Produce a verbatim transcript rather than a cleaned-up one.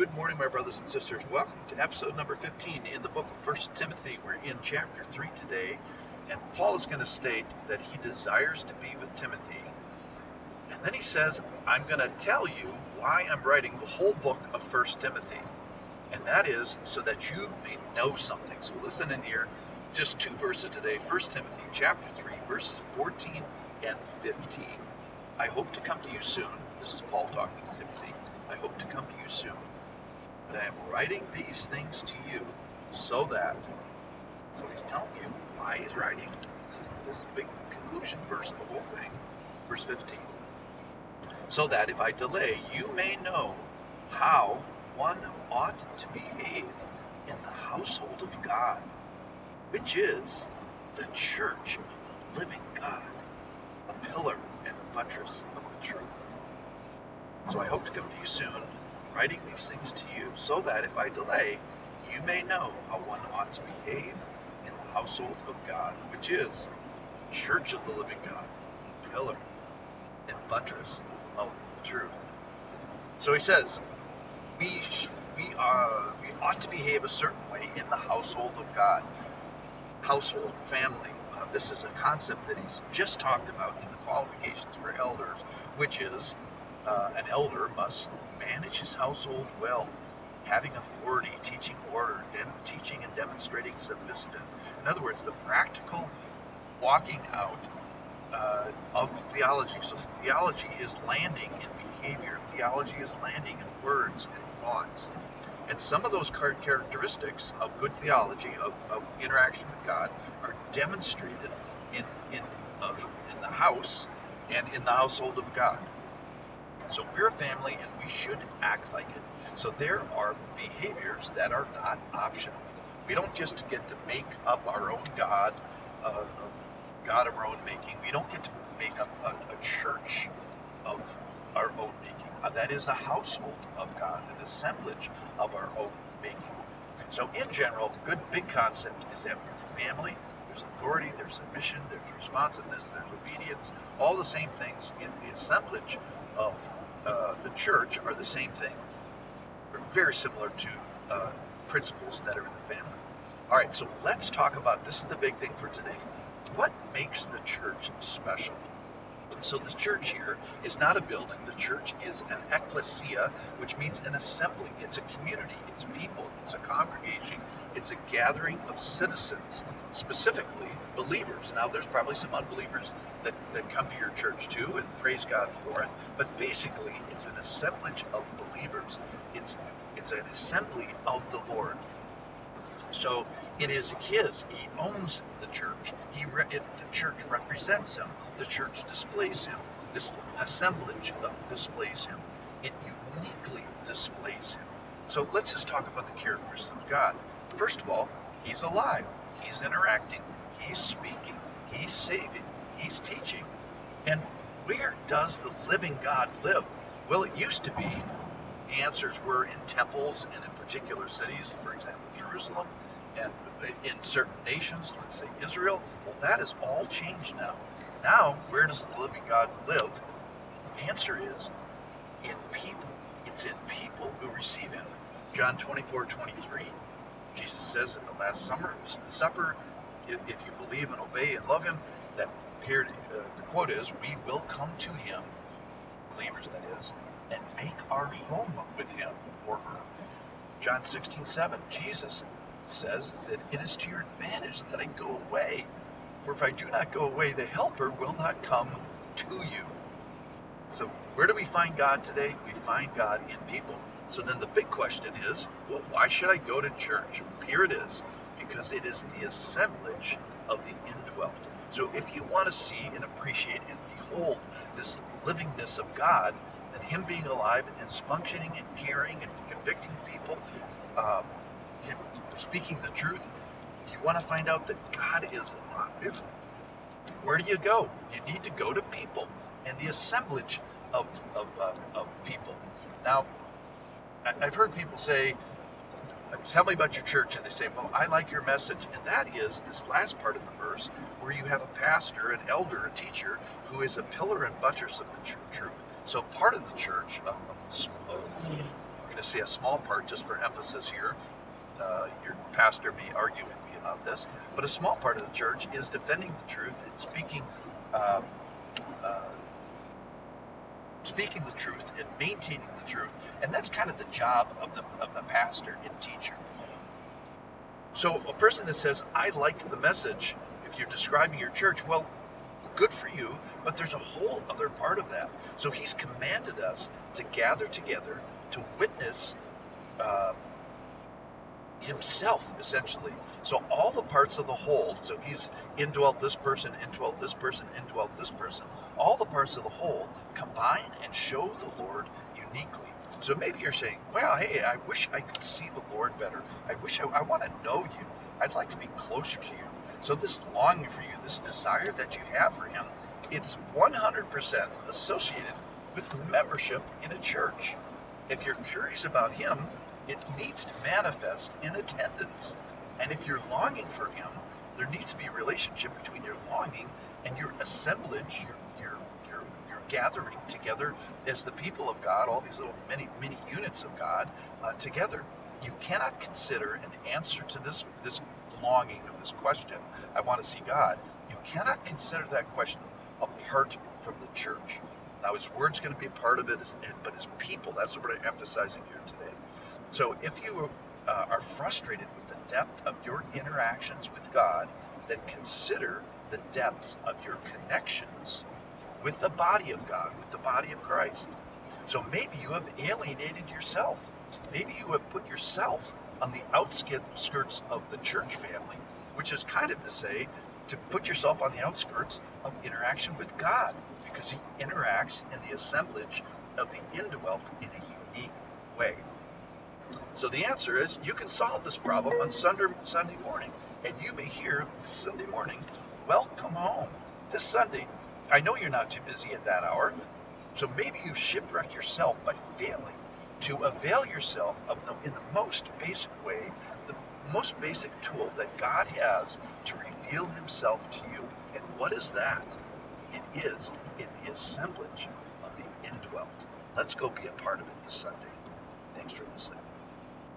Good morning, my brothers and sisters. Welcome to episode number fifteen in the book of First Timothy. We're in chapter three today, and Paul is going to state that he desires to be with Timothy. And then he says, I'm going to tell you why I'm writing the whole book of First Timothy. And that is so that you may know something. So listen in here, just two verses today. First Timothy chapter three, verses fourteen and fifteen. I hope to come to you soon. This is Paul talking to Timothy. I hope to come to you soon. But I am writing these things to you so that, so he's telling you why he's writing. This is, this is a big conclusion verse of the whole thing. Verse fifteen. So that if I delay, you may know how one ought to behave in the household of God, which is the church of the living God, a pillar and buttress of the truth. So I hope to come to you soon, writing these things to you, so that if I delay, you may know how one ought to behave in the household of God, which is the church of the living God, the pillar and buttress of the truth. So he says, we we are we ought to behave a certain way in the household of God, household, family. Uh, this is a concept that he's just talked about in the qualifications for elders, which is uh, an elder must manage his household well, having authority, teaching order, dem- teaching and demonstrating submissiveness. In other words, the practical walking out uh, of theology. So theology is landing in behavior. Theology is landing in words and thoughts. And some of those characteristics of good theology, of, of interaction with God, are demonstrated in, in, uh, in the house and in the household of God. So we're a family and we should act like it. So there are behaviors that are not optional. We don't just get to make up our own God, uh, God of our own making. We don't get to make up a, a church of our own making. Uh, that is a household of God, an assemblage of our own making. So in general, the good big concept is that we're family. There's authority, there's submission, there's responsiveness, there's obedience. All the same things in the assemblage of uh, the church are the same thing. They're very similar to uh, principles that are in the family. All right, so let's talk about, this is the big thing for today. What makes the church special? So the church here is not a building. The church is an ecclesia, which means an assembly. It's a community. It's people. It's a congregation. It's a gathering of citizens, specifically believers. Now, there's probably some unbelievers that, that come to your church, too, and praise God for it. But basically, it's an assemblage of believers. It's, it's an assembly of the Lord. So it is his. He owns the church. He re- it, the church represents him. The church displays him. This assemblage displays him. It uniquely displays him. So let's just talk about the characteristics of God. First of all, he's alive. He's interacting. He's speaking. He's saving. He's teaching. And where does the living God live? Well, it used to be, the answers were in temples and in particular cities, for example, Jerusalem, and in certain nations, let's say Israel. Well, that has all changed now. Now, where does the living God live? The answer is in people. It's in people who receive him. John twenty-four twenty-three, Jesus says in the Last summer, Supper, if you believe and obey and love him, that period, uh, the quote is, we will come to him, believers that is, and make our home with him or her. John sixteen seven, Jesus says that it is to your advantage that I go away, for if I do not go away, the helper will not come to you. So where do we find God today? We find God in people. So then the big question is, well, why should I go to church? Here it is, because it is the assemblage of the indwelt. So if you want to see and appreciate and behold this livingness of God, and him being alive and his functioning and caring and convicting people, um, speaking the truth, if you want to find out that God is alive, where do you go? You need to go to people and the assemblage of, of, uh, of people. Now, I've heard people say, tell me about your church, and they say, well, I like your message. And that is this last part of the verse where you have a pastor, an elder, a teacher who is a pillar and buttress of the tr- truth. So part of the church, um, uh, I'm going to say a small part just for emphasis here. Uh, your pastor may argue with me about this, but a small part of the church is defending the truth and speaking um, uh, speaking the truth and maintaining the truth, and that's kind of the job of the, of the pastor and teacher. So a person that says, I like the message, if you're describing your church, well, good for you, but there's a whole other part of that. So he's commanded us to gather together to witness uh, himself, essentially. So all the parts of the whole, so he's indwelt this person, indwelt this person, indwelt this person, all the parts of the whole combine and show the Lord uniquely. So maybe you're saying, well, hey, I wish I could see the Lord better. I wish I, I want to know you. I'd like to be closer to you. So this longing for you, this desire that you have for him, it's one hundred percent associated with membership in a church. If you're curious about him, it needs to manifest in attendance. And if you're longing for him, there needs to be a relationship between your longing and your assemblage, your gathering together as the people of God, all these little many, many units of God uh, together. You cannot consider an answer to this, this longing of this question, I want to see God. You cannot consider that question apart from the church. Now, his word's going to be a part of it, but his people, that's what we're emphasizing here today. So if you uh, are frustrated with the depth of your interactions with God, then consider the depths of your connections with the body of God, with the body of Christ. So maybe you have alienated yourself. Maybe you have put yourself on the outskirts of the church family, which is kind of to say, to put yourself on the outskirts of interaction with God, because he interacts in the assemblage of the indwelt in a unique way. So the answer is, you can solve this problem on Sunday morning, and you may hear Sunday morning, welcome home this Sunday. I know you're not too busy at that hour, so maybe you shipwreck yourself by failing to avail yourself of the, in the most basic way, the most basic tool that God has to reveal himself to you. And what is that? It is in the assemblage of the indwelt. Let's go be a part of it this Sunday. Thanks for listening.